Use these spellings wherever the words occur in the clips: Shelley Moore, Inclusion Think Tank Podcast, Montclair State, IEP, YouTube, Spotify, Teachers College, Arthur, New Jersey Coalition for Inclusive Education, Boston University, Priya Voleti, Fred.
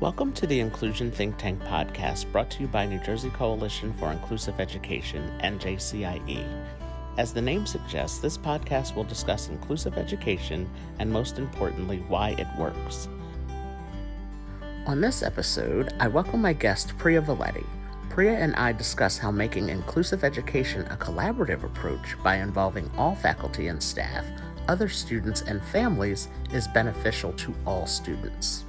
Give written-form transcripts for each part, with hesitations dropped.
Welcome to the Inclusion Think Tank Podcast, brought to you by New Jersey Coalition for Inclusive Education, NJCIE. As the name suggests, this podcast will discuss inclusive education and, most importantly, why it works. On this episode, I welcome my guest, Priya Voleti. Priya and I discuss how making inclusive education a collaborative approach by involving all faculty and staff, other students, and families is beneficial to all students.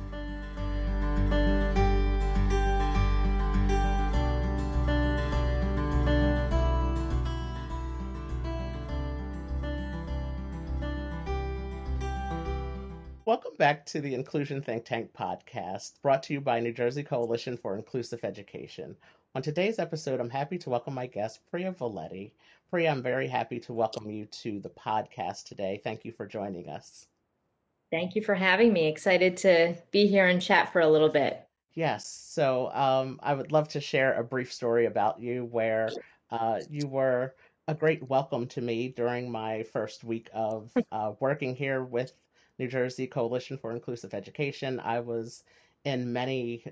Back to the Inclusion Think Tank Podcast, brought to you by New Jersey Coalition for Inclusive Education. On today's episode, I'm happy to welcome my guest, Priya Voleti. Priya, I'm very happy to welcome you to the podcast today. Thank you for joining us. Thank you for having me. Excited to be here and chat for a little bit. Yes. So I would love to share a brief story about you where you were a great welcome to me during my first week of working here with New Jersey Coalition for Inclusive Education. I was in many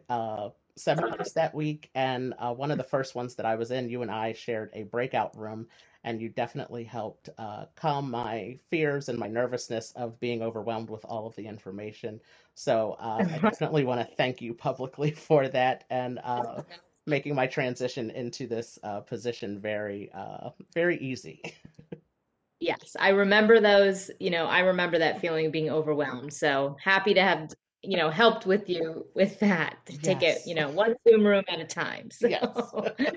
seminars that week, and one of the first ones that I was in, you and I shared a breakout room, and you definitely helped calm my fears and my nervousness of being overwhelmed with all of the information. So I definitely want to thank you publicly for that and making my transition into this position very easy. Yes, I remember those, I remember that feeling of being overwhelmed. So happy to have, helped with you with that to take it, one Zoom room at a time. So. Yes.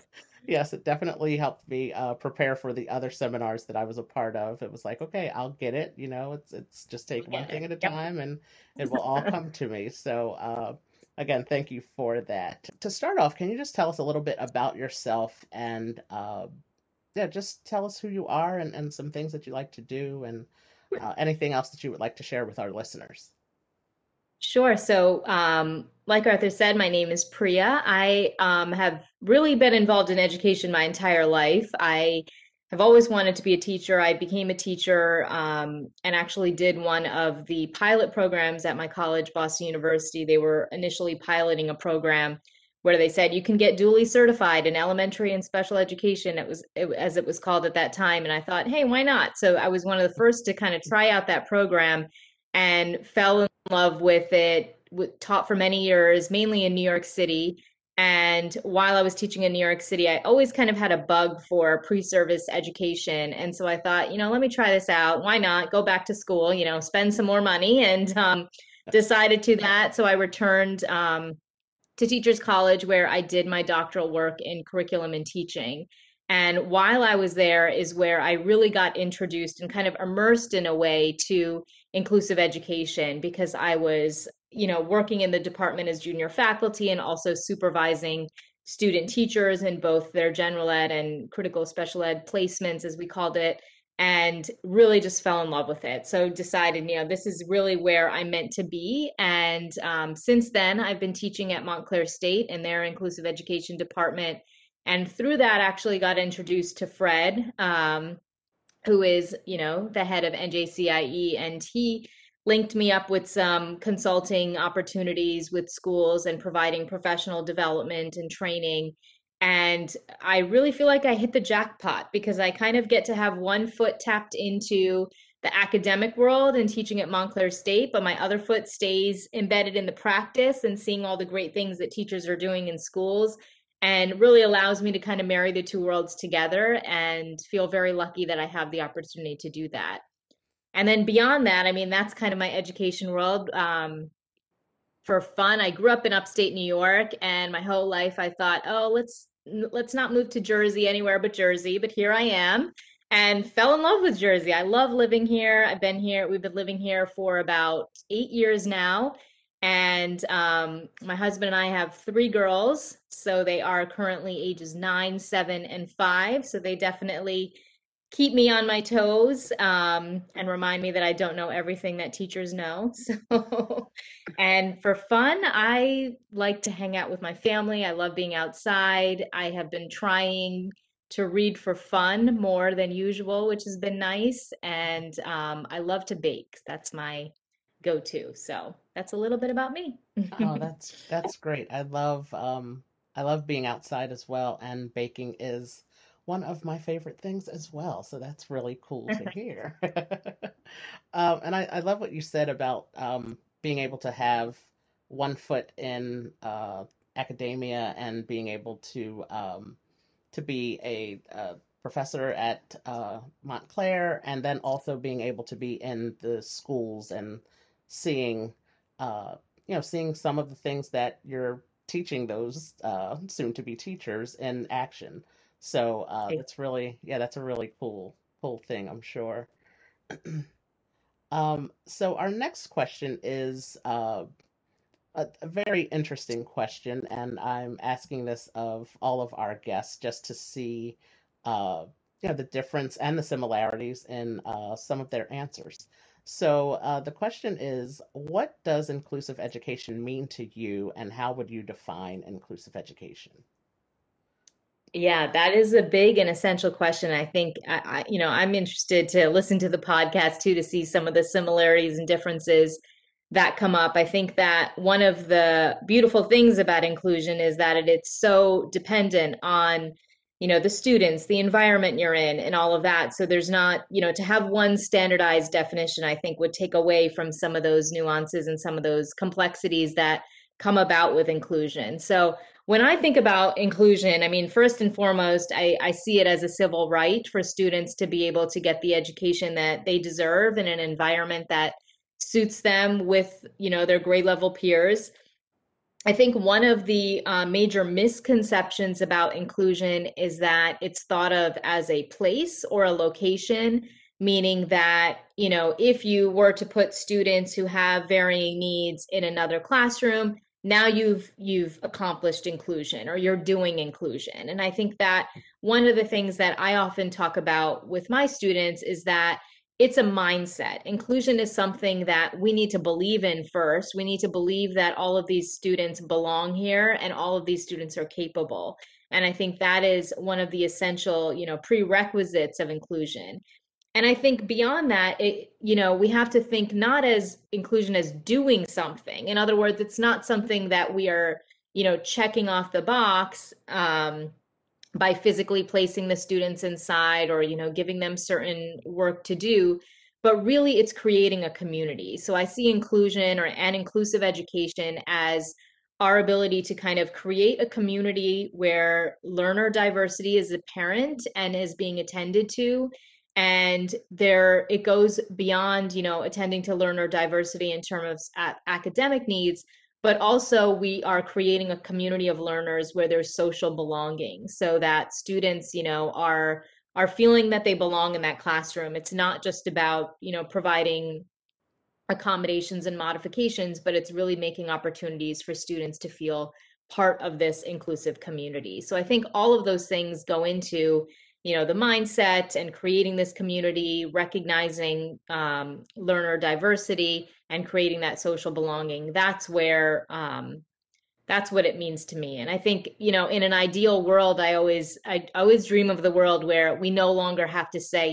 Yes, it definitely helped me prepare for the other seminars that I was a part of. It was like, okay, I'll get it. It's just take one thing at a time and it will all come to me. So again, thank you for that. To start off, can you just tell us a little bit about yourself and just tell us who you are and some things that you like to do and anything else that you would like to share with our listeners. Sure. So like Arthur said, my name is Priya. I have really been involved in education my entire life. I have always wanted to be a teacher. I became a teacher and actually did one of the pilot programs at my college, Boston University. They were initially piloting a program where they said you can get duly certified in elementary and special education, as it was called at that time. And I thought, hey, why not? So I was one of the first to kind of try out that program and fell in love with it, taught for many years, mainly in New York City. And while I was teaching in New York City, I always kind of had a bug for pre-service education. And so I thought, let me try this out. Why not go back to school, spend some more money, and decided to that. So I returned to Teachers College, where I did my doctoral work in curriculum and teaching. And while I was there is where I really got introduced and kind of immersed in a way to inclusive education, because I was, working in the department as junior faculty and also supervising student teachers in both their general ed and critical special ed placements, as we called it, and really just fell in love with it. So decided, this is really where I'm meant to be. And since then, I've been teaching at Montclair State in their inclusive education department. And through that, actually got introduced to Fred, who is, the head of NJCIE. And he linked me up with some consulting opportunities with schools and providing professional development and training. And I really feel like I hit the jackpot, because I kind of get to have one foot tapped into the academic world and teaching at Montclair State, but my other foot stays embedded in the practice and seeing all the great things that teachers are doing in schools, and really allows me to kind of marry the two worlds together, and feel very lucky that I have the opportunity to do that. And then beyond that, that's kind of my education world. For fun, I grew up in upstate New York, and my whole life I thought, let's not move to Jersey, anywhere but Jersey. But here I am, and fell in love with Jersey. I love living here. We've been living here for about 8 years now, and my husband and I have 3 girls, so they are currently ages 9, 7, and 5. So they definitely keep me on my toes and remind me that I don't know everything that teachers know. So, and for fun, I like to hang out with my family. I love being outside. I have been trying to read for fun more than usual, which has been nice. And I love to bake. That's my go to. So that's a little bit about me. Oh, that's great. I love being outside as well, and baking is one of my favorite things as well. So that's really cool to hear. And I love what you said about being able to have one foot in academia and being able to be a professor at Montclair, and then also being able to be in the schools and seeing, seeing some of the things that you're teaching those soon-to-be teachers in action. So that's a really cool thing, I'm sure. So our next question is a very interesting question, and I'm asking this of all of our guests just to see the difference and the similarities in some of their answers. So the question is, what does inclusive education mean to you, and how would you define inclusive education? Yeah, that is a big and essential question. I think, I'm interested to listen to the podcast too, to see some of the similarities and differences that come up. I think that one of the beautiful things about inclusion is that it's so dependent on the students, the environment you're in, and all of that. So there's not, to have one standardized definition, I think, would take away from some of those nuances and some of those complexities that come about with inclusion. So when I think about inclusion, I mean, first and foremost, I see it as a civil right for students to be able to get the education that they deserve in an environment that suits them with, their grade level peers. I think one of the major misconceptions about inclusion is that it's thought of as a place or a location, meaning that, if you were to put students who have varying needs in another classroom, now you've accomplished inclusion, or you're doing inclusion. And I think that one of the things that I often talk about with my students is that it's a mindset. Inclusion is something that we need to believe in first. We need to believe that all of these students belong here and all of these students are capable. And I think that is one of the essential, prerequisites of inclusion. And I think beyond that, we have to think not as inclusion as doing something. In other words, it's not something that we are, checking off the box by physically placing the students inside or, giving them certain work to do, but really it's creating a community. So I see inclusion and inclusive education as our ability to kind of create a community where learner diversity is apparent and is being attended to. And it goes beyond, attending to learner diversity in terms of academic needs, but also we are creating a community of learners where there's social belonging, so that students, are feeling that they belong in that classroom. It's not just about, providing accommodations and modifications, but it's really making opportunities for students to feel part of this inclusive community. So I think all of those things go into, the mindset and creating this community, recognizing learner diversity, and creating that social belonging. That's where, that's what it means to me. And I think, in an ideal world, I always dream of the world where we no longer have to say,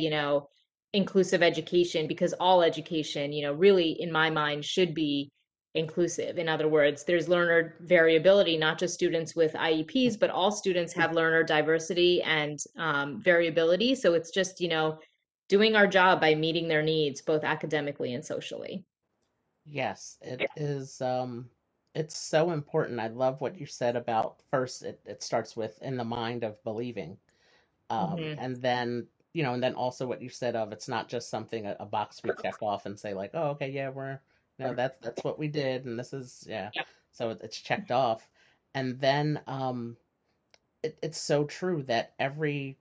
inclusive education, because all education, really in my mind should be inclusive. In other words, there's learner variability, not just students with IEPs, but all students have learner diversity and variability. So it's just, doing our job by meeting their needs, both academically and socially. Yes, it is. It's so important. I love what you said about first, it starts with in the mind of believing. And then, and then also what you said of it's not just something, a box we check off and say like, oh, okay, yeah, that's what we did. And this is, so it's checked off. And then it's so true that every,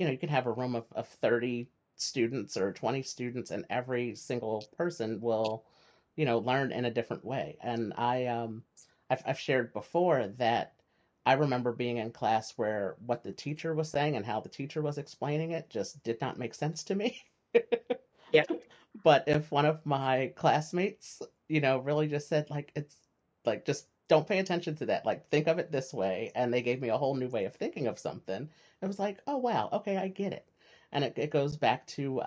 you can have a room of 30 students or 20 students, and every single person will, learn in a different way. And I've shared before that I remember being in class where what the teacher was saying and how the teacher was explaining it just did not make sense to me. Yeah. But if one of my classmates, really just said like, it's like, just don't pay attention to that. Like, think of it this way. And they gave me a whole new way of thinking of something. It was like, oh, wow. Okay. I get it. And it goes back to,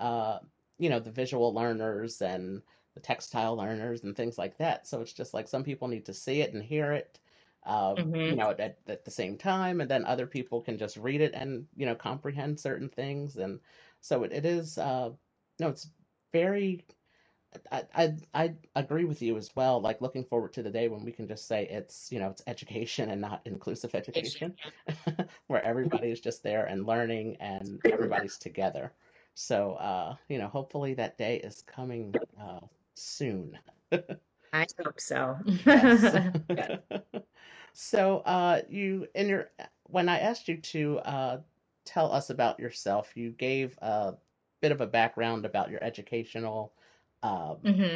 the visual learners and the textile learners and things like that. So it's just like some people need to see it and hear it, you know, at the same time. And then other people can just read it and, you know, comprehend certain things. And so it is, no, it's very, I agree with you as well. Like looking forward to the day when we can just say it's, you know, it's education and not inclusive education, where everybody is just there and learning and everybody's together. So, you know, hopefully that day is coming soon. I hope so. Yes. So you, in your, when I asked you to tell us about yourself, you gave a bit of a background about your educational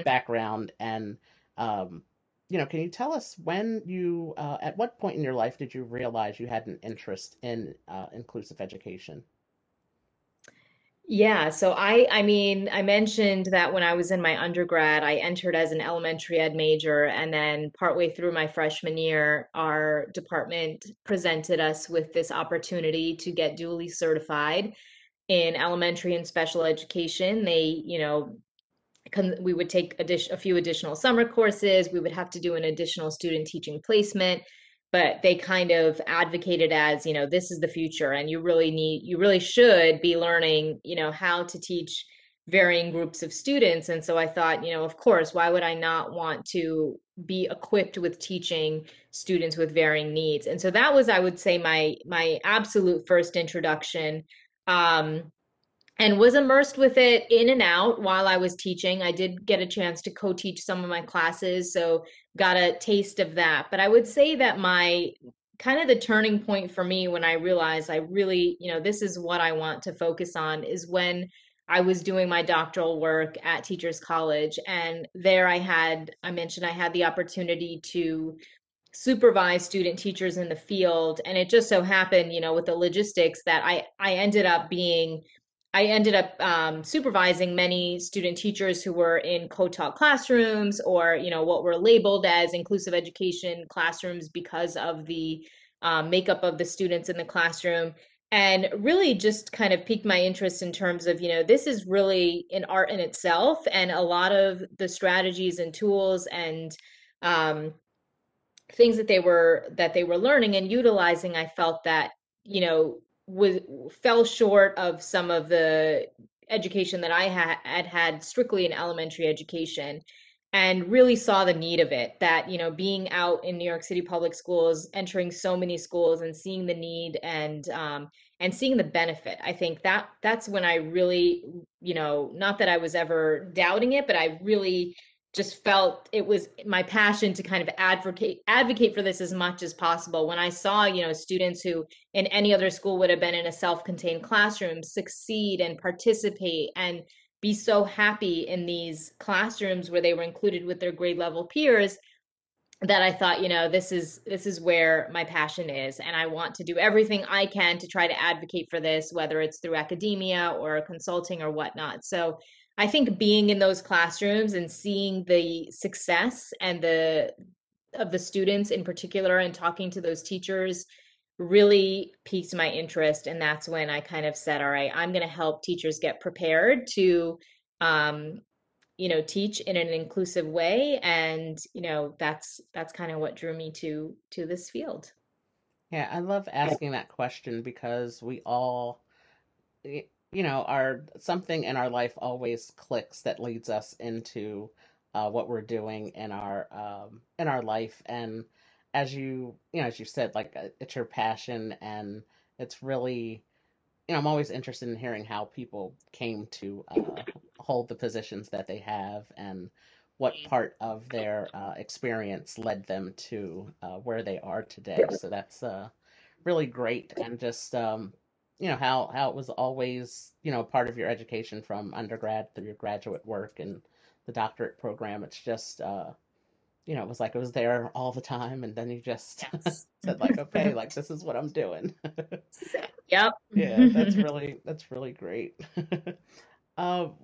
background. And, you know, can you tell us when you, at what point in your life did you realize you had an interest in inclusive education? Yeah. So I mean, I mentioned that when I was in my undergrad, I entered as an elementary ed major. And then partway through my freshman year, our department presented us with this opportunity to get dually certified in elementary and special education. They, you know, we would take a few additional summer courses. We would have to do an additional student teaching placement. But they kind of advocated as, you know, this is the future and you really should be learning, you know, how to teach varying groups of students. And so I thought, you know, of course, why would I not want to be equipped with teaching students with varying needs? And so that was, I would say, my absolute first introduction, and was immersed with it in and out while I was teaching. I did get a chance to co-teach some of my classes, so got a taste of that. But I would say that my kind of the turning point for me when I realized I really, you know, this is what I want to focus on is when I was doing my doctoral work at Teachers College. And there I had the opportunity to supervise student teachers in the field. And it just so happened, you know, with the logistics that I ended up supervising many student teachers who were in co-taught classrooms or, you know, what were labeled as inclusive education classrooms because of the makeup of the students in the classroom, and really just kind of piqued my interest in terms of, you know, this is really an art in itself, and a lot of the strategies and tools and things that they were learning and utilizing, I felt that, you know, fell short of some of the education that I had strictly in elementary education, and really saw the need of it, that, you know, being out in New York City public schools, entering so many schools and seeing the need and seeing the benefit. I think that's when I really, you know, not that I was ever doubting it, but I really just felt it was my passion to kind of advocate for this as much as possible. When I saw, you know, students who in any other school would have been in a self-contained classroom succeed and participate and be so happy in these classrooms where they were included with their grade level peers, that I thought, you know, this is where my passion is. And I want to do everything I can to try to advocate for this, whether it's through academia or consulting or whatnot. So I think being in those classrooms and seeing the success and of the students in particular, and talking to those teachers, really piqued my interest. And that's when I kind of said, all right, I'm going to help teachers get prepared to, you know, teach in an inclusive way. And, you know, that's kind of what drew me to this field. Yeah. I love asking that question because we all, you know, something in our life always clicks that leads us into what we're doing in our life. And as you know, as you said, like it's your passion, and it's really, you know, I'm always interested in hearing how people came to hold the positions that they have, and what part of their experience led them to where they are today. So that's really great, and just. You know, how it was always, you know, part of your education from undergrad through your graduate work and the doctorate program. It's just, you know, it was there all the time. And then you just said like, okay, like this is what I'm doing. Yep. Yeah, that's really great.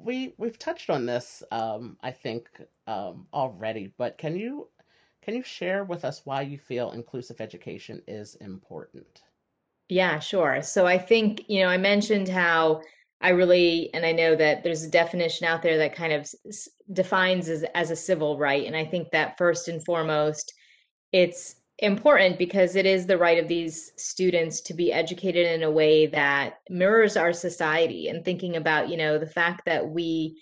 We've touched on this, I think, already, but can you share with us why you feel inclusive education is important? Yeah, sure. So I think, you know, I mentioned how And I know that there's a definition out there that kind of defines as a civil right. And I think that first and foremost, it's important because it is the right of these students to be educated in a way that mirrors our society, and thinking about, you know, the fact that we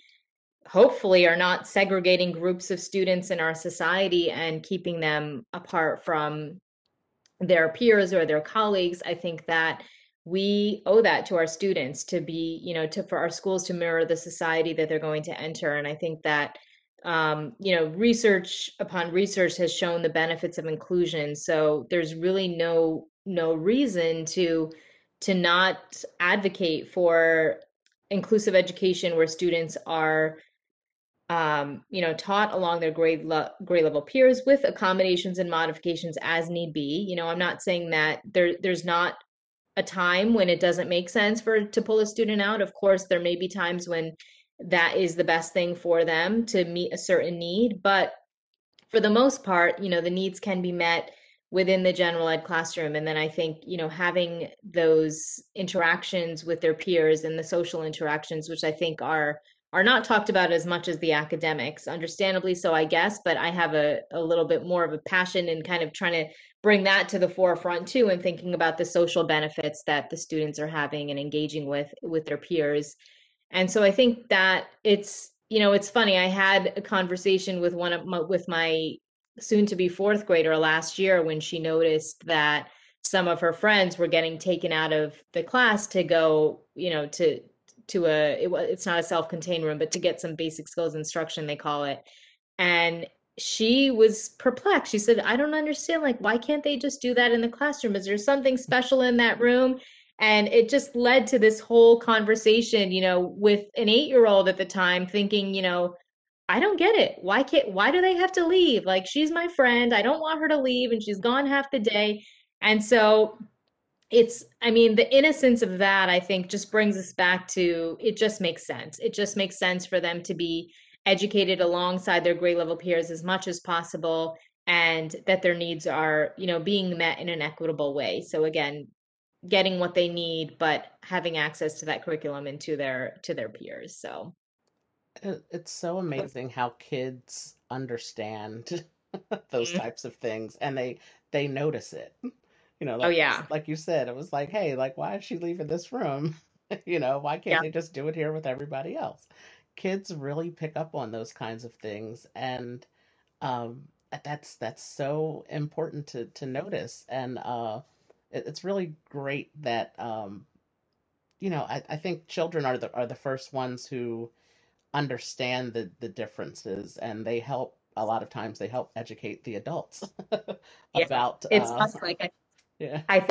hopefully are not segregating groups of students in our society and keeping them apart from their peers or their colleagues. I think that we owe that to our students to be, you know, for our schools to mirror the society that they're going to enter. And I think that, you know, research upon research has shown the benefits of inclusion. So there's really no reason to not advocate for inclusive education where students are, you know, taught along their grade level peers with accommodations and modifications as need be. You know, I'm not saying that there's not a time when it doesn't make sense to pull a student out. Of course, there may be times when that is the best thing for them to meet a certain need. But for the most part, you know, the needs can be met within the general ed classroom. And then I think, you know, having those interactions with their peers and the social interactions, which I think are not talked about as much as the academics, understandably so, I guess, but I have a little bit more of a passion in kind of trying to bring that to the forefront too, and thinking about the social benefits that the students are having and engaging with their peers. And so I think that it's, you know, it's funny. I had a conversation with my soon-to-be fourth grader last year when she noticed that some of her friends were getting taken out of the class to go, you know, it's not a self-contained room, but to get some basic skills instruction, they call it. And she was perplexed. She said, I don't understand. Like, why can't they just do that in the classroom? Is there something special in that room? And it just led to this whole conversation, you know, with an 8-year-old at the time thinking, you know, I don't get it. Why do they have to leave? Like, she's my friend. I don't want her to leave, and she's gone half the day. And so the innocence of that, I think, just brings us back to, it just makes sense. It just makes sense for them to be educated alongside their grade level peers as much as possible, and that their needs are, you know, being met in an equitable way. So again, getting what they need, but having access to that curriculum and to their peers. So it's so amazing how kids understand those types of things, and they notice it. You know, like, like you said, it was like, hey, like, why is she leaving this room? You know, why can't they just do it here with everybody else? Kids really pick up on those kinds of things, and that's so important to notice. And it's really great that, you know, I think children are the first ones who understand the differences, and they help, a lot of times they help educate the adults about. It's like,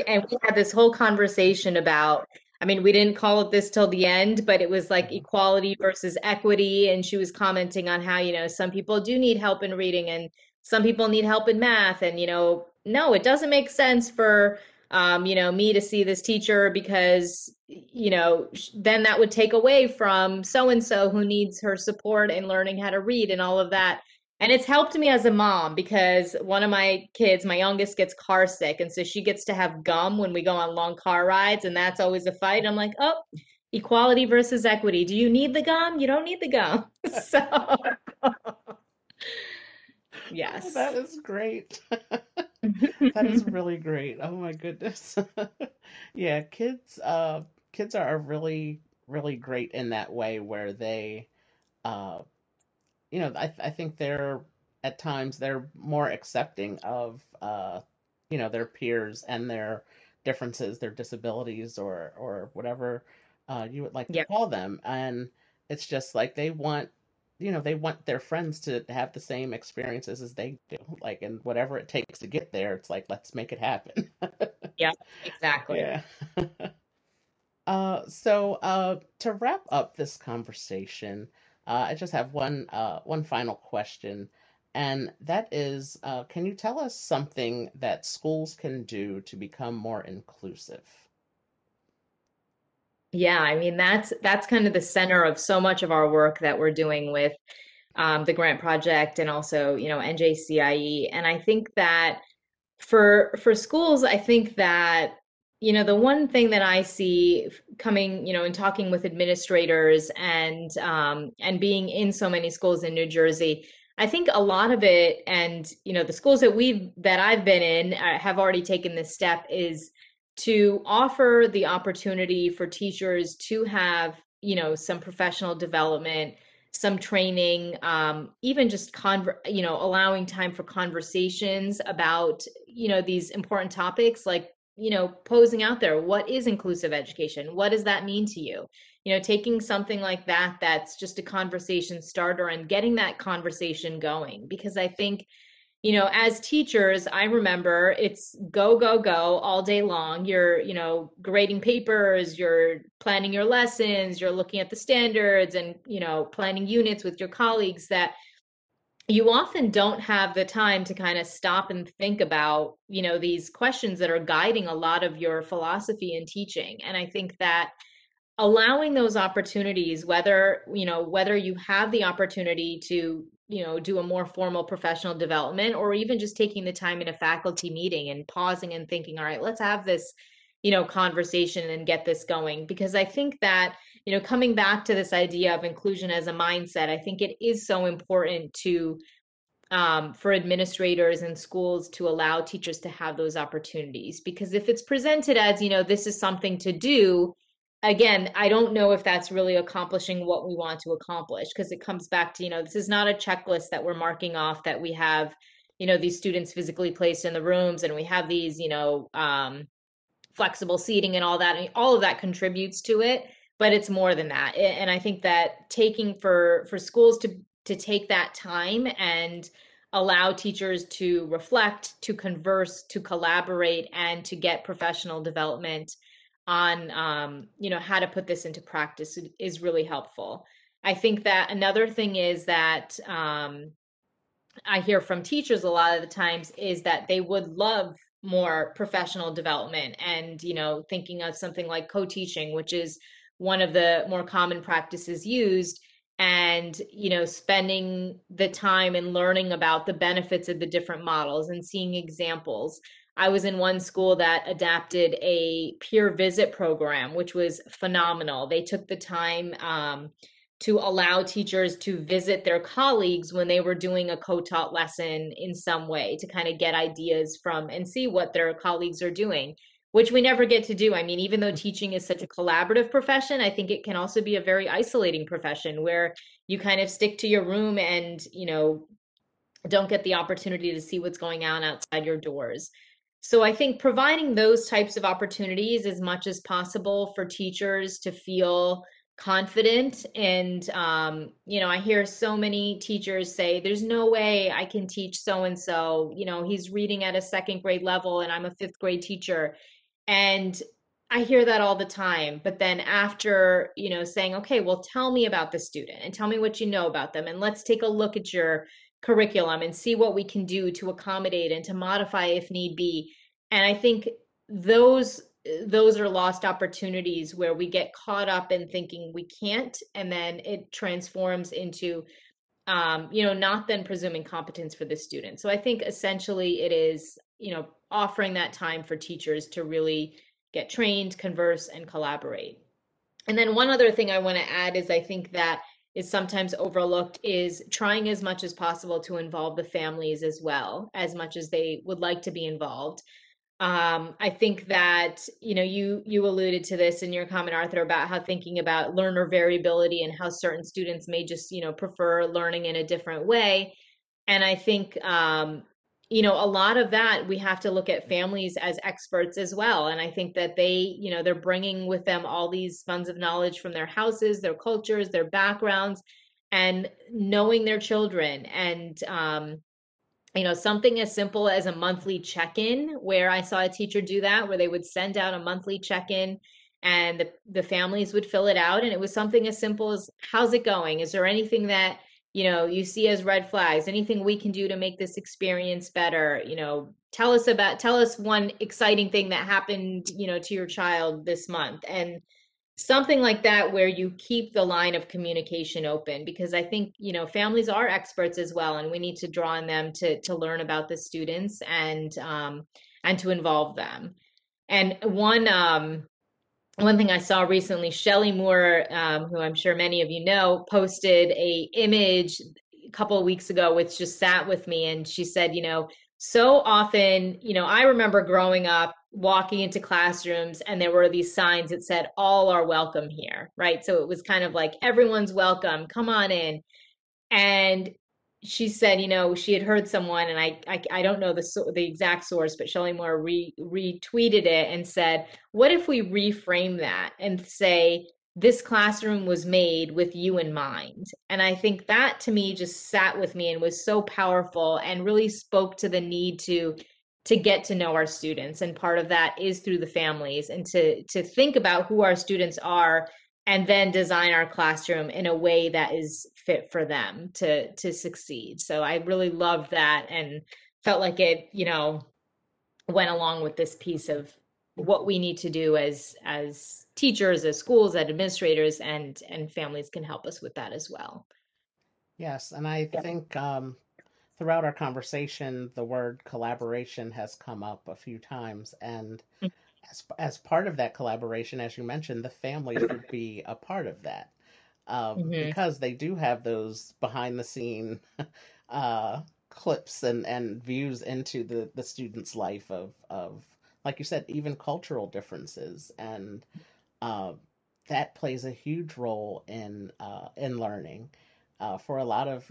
and we had this whole conversation about, I mean, we didn't call it this till the end, but it was like equality versus equity. And she was commenting on how, you know, some people do need help in reading and some people need help in math. And, you know, no, it doesn't make sense for, you know, me to see this teacher because, you know, then that would take away from so-and-so who needs her support in learning how to read and all of that. And it's helped me as a mom because one of my kids, my youngest, gets car sick. And so she gets to have gum when we go on long car rides. And that's always a fight. I'm like, oh, equality versus equity. Do you need the gum? You don't need the gum. So, yes. Oh, that is great. That is really great. Oh my goodness. Yeah, kids are really, really great in that way where they, you know, I think they're more accepting of, you know, their peers and their differences, their disabilities or whatever you would like to call them. And it's just like they want their friends to have the same experiences as they do, like, and whatever it takes to get there, it's like, let's make it happen. Yeah, exactly. Yeah. So to wrap up this conversation, I just have one final question, and that is, can you tell us something that schools can do to become more inclusive? Yeah, I mean, that's kind of the center of so much of our work that we're doing with the grant project and also, you know, NJCIE. And I think that for schools, I think that you know, the one thing that I see coming, you know, in talking with administrators and being in so many schools in New Jersey, I think a lot of it, and, you know, the schools that I've been in have already taken this step, is to offer the opportunity for teachers to have, you know, some professional development, some training, even just, allowing time for conversations about, you know, these important topics, like, you know, posing out there, what is inclusive education? What does that mean to you? You know, taking something like that, that's just a conversation starter, and getting that conversation going. Because I think, you know, as teachers, I remember it's go, go, go all day long. You're, you know, grading papers, you're planning your lessons, you're looking at the standards and, you know, planning units with your colleagues, that you often don't have the time to kind of stop and think about, you know, these questions that are guiding a lot of your philosophy in teaching. And I think that allowing those opportunities, whether you have the opportunity to, you know, do a more formal professional development, or even just taking the time in a faculty meeting and pausing and thinking, all right, let's have this, you know, conversation and get this going. Because I think that, you know, coming back to this idea of inclusion as a mindset, I think it is so important to, for administrators and schools to allow teachers to have those opportunities. Because if it's presented as, you know, this is something to do, again, I don't know if that's really accomplishing what we want to accomplish, because it comes back to, you know, this is not a checklist that we're marking off, that we have, you know, these students physically placed in the rooms, and we have these, you know, flexible seating and all that. And all of that contributes to it, but it's more than that. And I think that taking for schools to take that time and allow teachers to reflect, to converse, to collaborate, and to get professional development on, you know, how to put this into practice is really helpful. I think that another thing is that I hear from teachers a lot of the times is that they would love more professional development, and, you know, thinking of something like co-teaching, which is one of the more common practices used, and, you know, spending the time and learning about the benefits of the different models and seeing examples. I was in one school that adapted a peer visit program, which was phenomenal. They took the time to allow teachers to visit their colleagues when they were doing a co-taught lesson in some way, to kind of get ideas from and see what their colleagues are doing, which we never get to do. I mean, even though teaching is such a collaborative profession, I think it can also be a very isolating profession, where you kind of stick to your room and, you know, don't get the opportunity to see what's going on outside your doors. So I think providing those types of opportunities as much as possible for teachers to feel confident. And, you know, I hear so many teachers say, there's no way I can teach so-and-so, you know, he's reading at a second grade level and I'm a fifth grade teacher. And I hear that all the time. But then after, you know, saying, okay, well, tell me about the student and tell me what you know about them, and let's take a look at your curriculum and see what we can do to accommodate and to modify if need be. And I think those are lost opportunities, where we get caught up in thinking we can't, and then it transforms into, you know, not then presuming competence for the student. So I think essentially it is, you know, offering that time for teachers to really get trained, converse, and collaborate. And then one other thing I want to add is, I think that is sometimes overlooked, is trying as much as possible to involve the families as well, as much as they would like to be involved. I think that, you know, you alluded to this in your comment, Arthur, about how thinking about learner variability and how certain students may just, you know, prefer learning in a different way. And I think, you know, a lot of that, we have to look at families as experts as well. And I think that they, you know, they're bringing with them all these funds of knowledge from their houses, their cultures, their backgrounds, and knowing their children. And, you know, something as simple as a monthly check-in, where I saw a teacher do that, where they would send out a monthly check-in, and the families would fill it out. And it was something as simple as, how's it going? Is there anything that, you know, you see as red flags, anything we can do to make this experience better? You know, tell us one exciting thing that happened, you know, to your child this month, and something like that, where you keep the line of communication open. Because I think, you know, families are experts as well, and we need to draw on them to learn about the students and to involve them. And one thing I saw recently, Shelley Moore, who I'm sure many of you know, posted a image a couple of weeks ago, which just sat with me. And she said, you know, so often, you know, I remember growing up, walking into classrooms, and there were these signs that said, all are welcome here, right? So it was kind of like, everyone's welcome, come on in. And she said, you know, she had heard someone, and I don't know the exact source, but Shelley Moore retweeted it and said, what if we reframe that and say, this classroom was made with you in mind? And I think that to me just sat with me and was so powerful and really spoke to the need to get to know our students. And part of that is through the families, and to think about who our students are, and then design our classroom in a way that is fit for them to succeed. So I really loved that and felt like it, you know, went along with this piece of what we need to do as teachers, as schools, as administrators, and families can help us with that as well. Yes, and I think throughout our conversation, the word collaboration has come up a few times. And as part of that collaboration, as you mentioned, the families would be a part of that, because they do have those behind the scene clips and views into the student's life of, like you said, even cultural differences. And that plays a huge role in learning for a lot of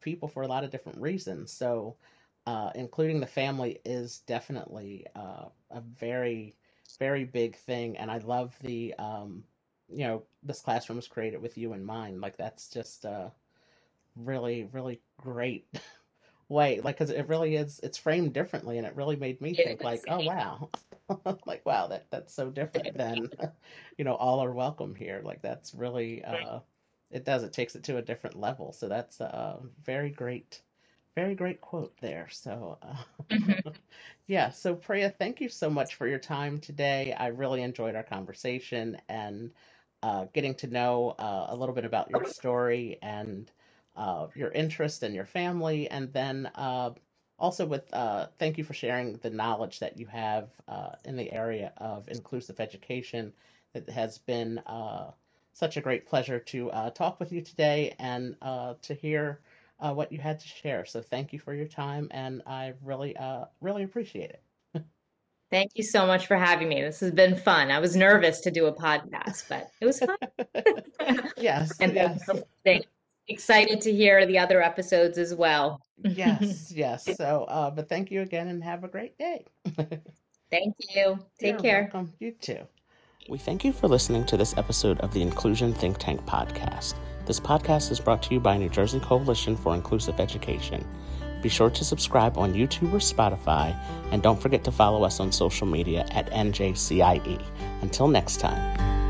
people, for a lot of different reasons. So including the family is definitely a very, very big thing. And I love the, you know, this classroom was created with you in mind. Like, that's just a really, really great way, like, because it really is, it's framed differently, and it really made me think, like, oh wow, like, wow, that's so different than, you know, all are welcome here. Like, that's really it takes it to a different level. So that's a very great quote there. So yeah, so Priya, thank you so much for your time today. I really enjoyed our conversation and getting to know a little bit about your story and your interest and your family, and then also with thank you for sharing the knowledge that you have in the area of inclusive education. It has been such a great pleasure to talk with you today and to hear what you had to share. So thank you for your time, and I really, really appreciate it. Thank you so much for having me. This has been fun. I was nervous to do a podcast, but it was fun. Yes. And yes. Excited to hear the other episodes as well. Yes. So, but thank you again, and have a great day. Thank you. Take care. Welcome. You too. We thank you for listening to this episode of the Inclusion Think Tank Podcast. This podcast is brought to you by New Jersey Coalition for Inclusive Education. Be sure to subscribe on YouTube or Spotify, and don't forget to follow us on social media at NJCIE. Until next time.